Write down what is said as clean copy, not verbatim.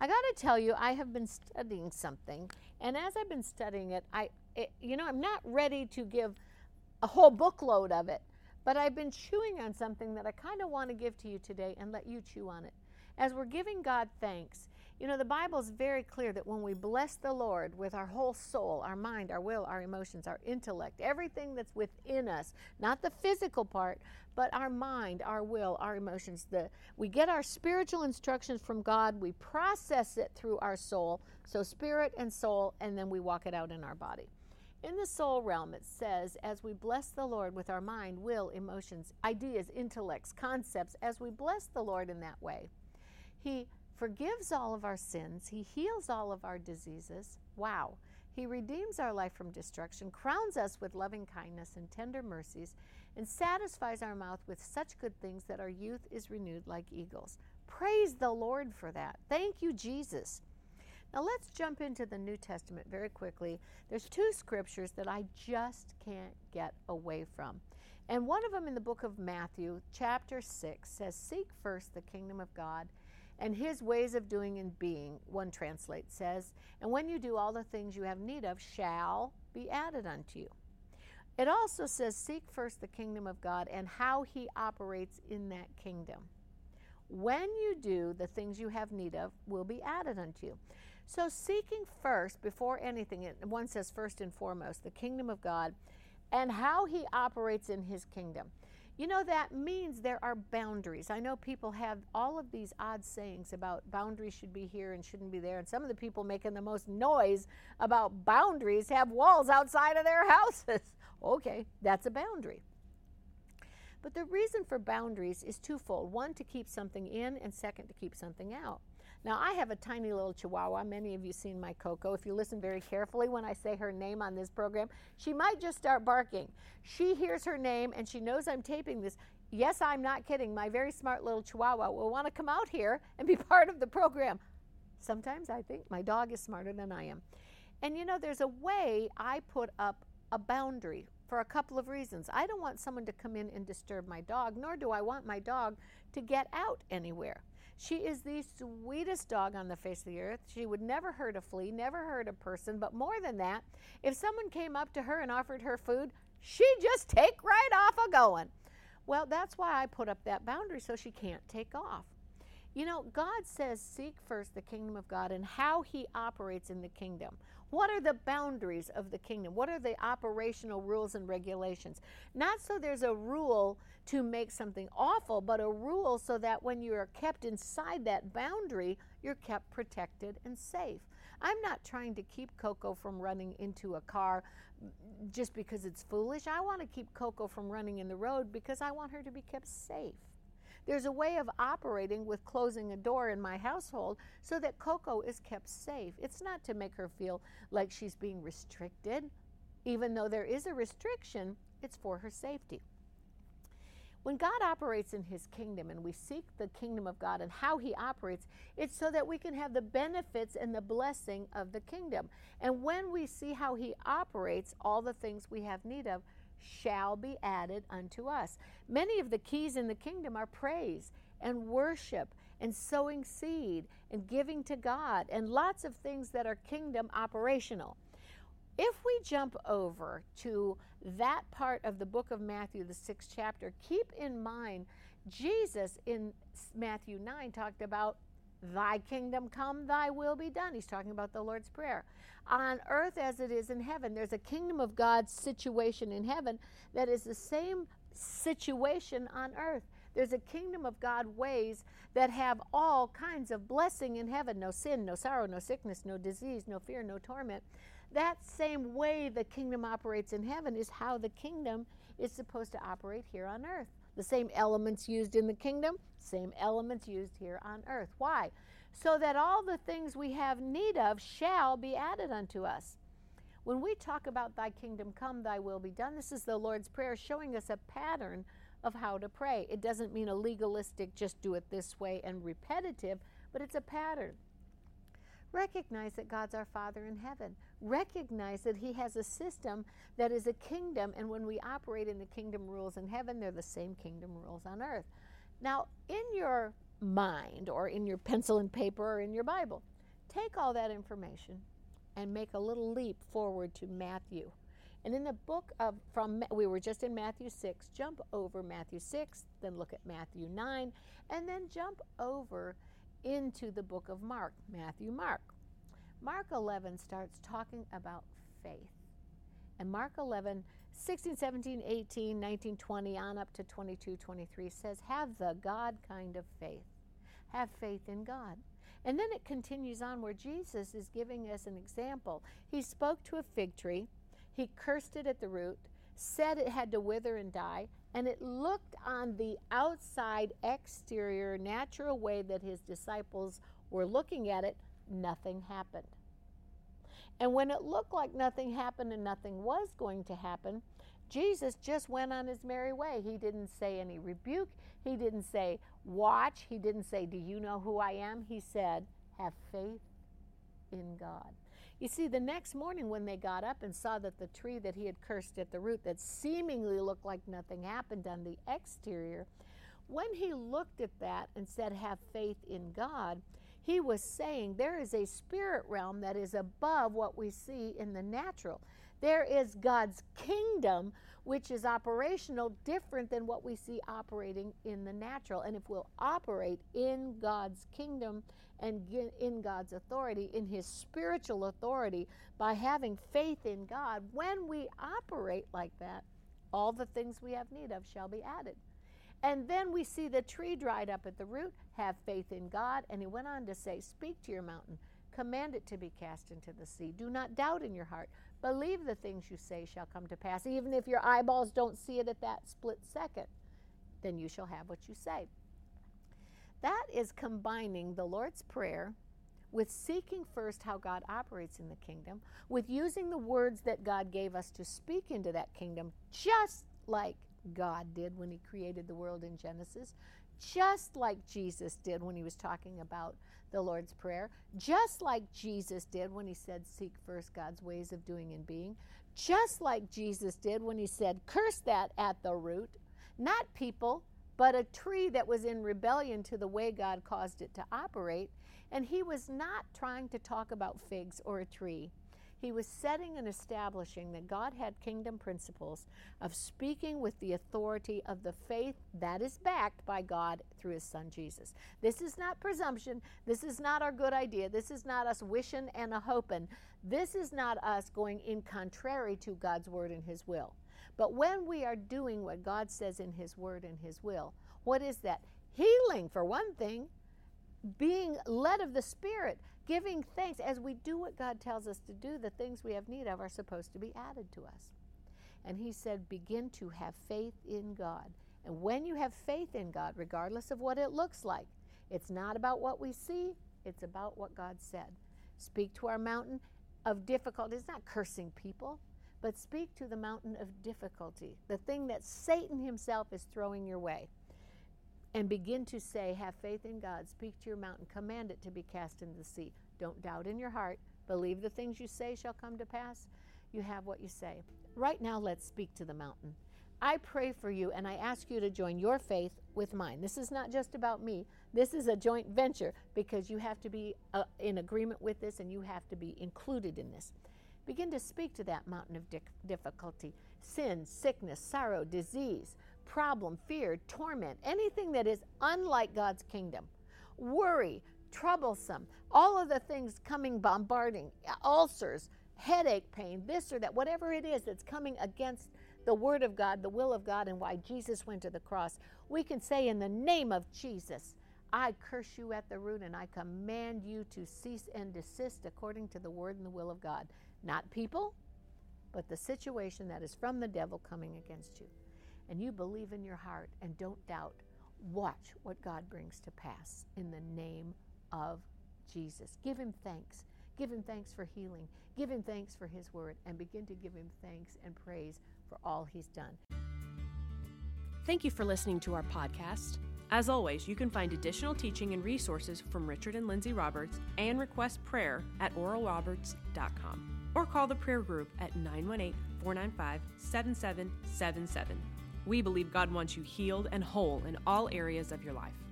I got to tell you, I have been studying something, and as I've been studying it, I'm not ready to give a whole bookload of it, but I've been chewing on something that I kind of want to give to you today and let you chew on it. As we're giving God thanks, the Bible is very clear that when we bless the Lord with our whole soul, our mind, our will, our emotions, our intellect, everything that's within us, not the physical part, but our mind, our will, our emotions, we get our spiritual instructions from God, we process it through our soul, so spirit and soul, and then we walk it out in our body. In the soul realm, it says, as we bless the Lord with our mind, will, emotions, ideas, intellects, concepts, as we bless the Lord in that way, He forgives all of our sins. He heals all of our diseases. Wow. He redeems our life from destruction, crowns us with loving kindness and tender mercies, and satisfies our mouth with such good things that our youth is renewed like eagles. Praise the Lord for that. Thank you, Jesus. Now let's jump into the New Testament very quickly. There's two scriptures that I just can't get away from. And one of them in the book of Matthew, chapter 6, says, "Seek first the kingdom of God and his ways of doing and being," one translate says, "and when you do, all the things you have need of shall be added unto you." It also says, "Seek first the kingdom of God and how he operates in that kingdom. When you do, the things you have need of will be added unto you." So seeking first, before anything, one says first and foremost, the kingdom of God and how he operates in his kingdom. That means there are boundaries. I know people have all of these odd sayings about boundaries should be here and shouldn't be there. And some of the people making the most noise about boundaries have walls outside of their houses. Okay, that's a boundary. But the reason for boundaries is twofold. One, to keep something in, and second, to keep something out. Now, I have a tiny little chihuahua. Many of you seen my Coco. If you listen very carefully when I say her name on this program, she might just start barking. She hears her name, and she knows I'm taping this. Yes, I'm not kidding. My very smart little chihuahua will want to come out here and be part of the program. Sometimes I think my dog is smarter than I am. And, there's a way I put up a boundary for a couple of reasons. I don't want someone to come in and disturb my dog, nor do I want my dog to get out anywhere. She is the sweetest dog on the face of the earth. She would never hurt a flea, never hurt a person, but more than that, if someone came up to her and offered her food, she'd just take right off a going. Well, that's why I put up that boundary, so she can't take off. God says, "Seek first the kingdom of God and how he operates in the kingdom." What are the boundaries of the kingdom? What are the operational rules and regulations? Not so there's a rule to make something awful, but a rule so that when you are kept inside that boundary, you're kept protected and safe. I'm not trying to keep Coco from running into a car just because it's foolish. I want to keep Coco from running in the road because I want her to be kept safe. There's a way of operating with closing a door in my household so that Coco is kept safe. It's not to make her feel like she's being restricted. Even though there is a restriction, it's for her safety. When God operates in his kingdom and we seek the kingdom of God and how he operates, it's so that we can have the benefits and the blessing of the kingdom. And when we see how he operates, all the things we have need of shall be added unto us. Many of the keys in the kingdom are praise and worship and sowing seed and giving to God and lots of things that are kingdom operational. If we jump over to that part of the book of Matthew, the 6th chapter, keep in mind Jesus in Matthew 9 talked about "Thy kingdom come, thy will be done." He's talking about the Lord's Prayer. On earth as it is in heaven, there's a kingdom of God situation in heaven that is the same situation on earth. There's a kingdom of God ways that have all kinds of blessing in heaven. No sin, no sorrow, no sickness, no disease, no fear, no torment. That same way the kingdom operates in heaven is how the kingdom is supposed to operate here on earth. The same elements used in the kingdom, same elements used here on earth. Why? So that all the things we have need of shall be added unto us. When we talk about "Thy kingdom come, thy will be done," this is the Lord's Prayer showing us a pattern of how to pray. It doesn't mean a legalistic, just do it this way and repetitive, but it's a pattern. Recognize that God's our Father in heaven. Recognize that he has a system that is a kingdom, and when we operate in the kingdom rules in heaven, they're the same kingdom rules on earth. Now, in your mind or in your pencil and paper or in your Bible. Take all that information and make a little leap forward to Matthew. And in the book of, we were just in Matthew 6, jump over Matthew 6, then look at Matthew 9, and then jump over into the book of Mark, Mark. Mark 11 starts talking about faith. And Mark 11, 16, 17, 18, 19, 20, on up to 22, 23 says, have the God kind of faith. Have faith in God. And then it continues on where Jesus is giving us an example. He spoke to a fig tree. He cursed it at the root, said it had to wither and die, and it looked on the outside, exterior, natural way that his disciples were looking at it. Nothing happened. And when it looked like nothing happened and nothing was going to happen, Jesus just went on his merry way. He didn't say any rebuke. He didn't say, watch. He didn't say, do you know who I am? He said, have faith in God. You see, the next morning when they got up and saw that the tree that he had cursed at the root that seemingly looked like nothing happened on the exterior, when he looked at that and said, have faith in God, he was saying there is a spirit realm that is above what we see in the natural. There is God's kingdom, which is operational, different than what we see operating in the natural. And if we'll operate in God's kingdom and in God's authority, in his spiritual authority, by having faith in God, when we operate like that, all the things we have need of shall be added. And then we see the tree dried up at the root, have faith in God. And he went on to say, speak to your mountain, command it to be cast into the sea. Do not doubt in your heart. Believe the things you say shall come to pass. Even if your eyeballs don't see it at that split second, then you shall have what you say. That is combining the Lord's Prayer with seeking first how God operates in the kingdom, with using the words that God gave us to speak into that kingdom, just like God did when he created the world in Genesis, just like Jesus did when he was talking about the Lord's Prayer, just like Jesus did when he said, seek first God's ways of doing and being, just like Jesus did when he said, curse that at the root, not people, but a tree that was in rebellion to the way God caused it to operate. And he was not trying to talk about figs or a tree. He was setting and establishing that God had kingdom principles of speaking with the authority of the faith that is backed by God through his son Jesus. This is not presumption. This is not our good idea. This is not us wishing and a hoping. This is not us going in contrary to God's word and his will. But when we are doing what God says in his word and his will, what is that? Healing, for one thing. Being led of the Spirit, giving thanks. As we do what God tells us to do, the things we have need of are supposed to be added to us. And he said, begin to have faith in God. And when you have faith in God, regardless of what it looks like, it's not about what we see, it's about what God said. Speak to our mountain of difficulty. It's not cursing people, but speak to the mountain of difficulty, the thing that Satan himself is throwing your way. And begin to say, have faith in God, speak to your mountain, command it to be cast into the sea. Don't doubt in your heart. Believe the things you say shall come to pass. You have what you say. Right now, let's speak to the mountain. I pray for you, and I ask you to join your faith with mine. This is not just about me. This is a joint venture because you have to be in agreement with this, and you have to be included in this. Begin to speak to that mountain of difficulty, sin, sickness, sorrow, disease, problem, fear, torment, anything that is unlike God's kingdom, worry, troublesome, all of the things coming, bombarding, ulcers, headache, pain, this or that, whatever it is that's coming against the word of God, the will of God, and why Jesus went to the cross. We can say in the name of Jesus, I curse you at the root, and I command you to cease and desist according to the word and the will of God. Not people, but the situation that is from the devil coming against you. And you believe in your heart and don't doubt. Watch what God brings to pass in the name of Jesus. Give him thanks. Give him thanks for healing. Give him thanks for his word, and begin to give him thanks and praise for all he's done. Thank you for listening to our podcast. As always, you can find additional teaching and resources from Richard and Lindsay Roberts and request prayer at oralroberts.com or call the prayer group at 918-495-7777. We believe God wants you healed and whole in all areas of your life.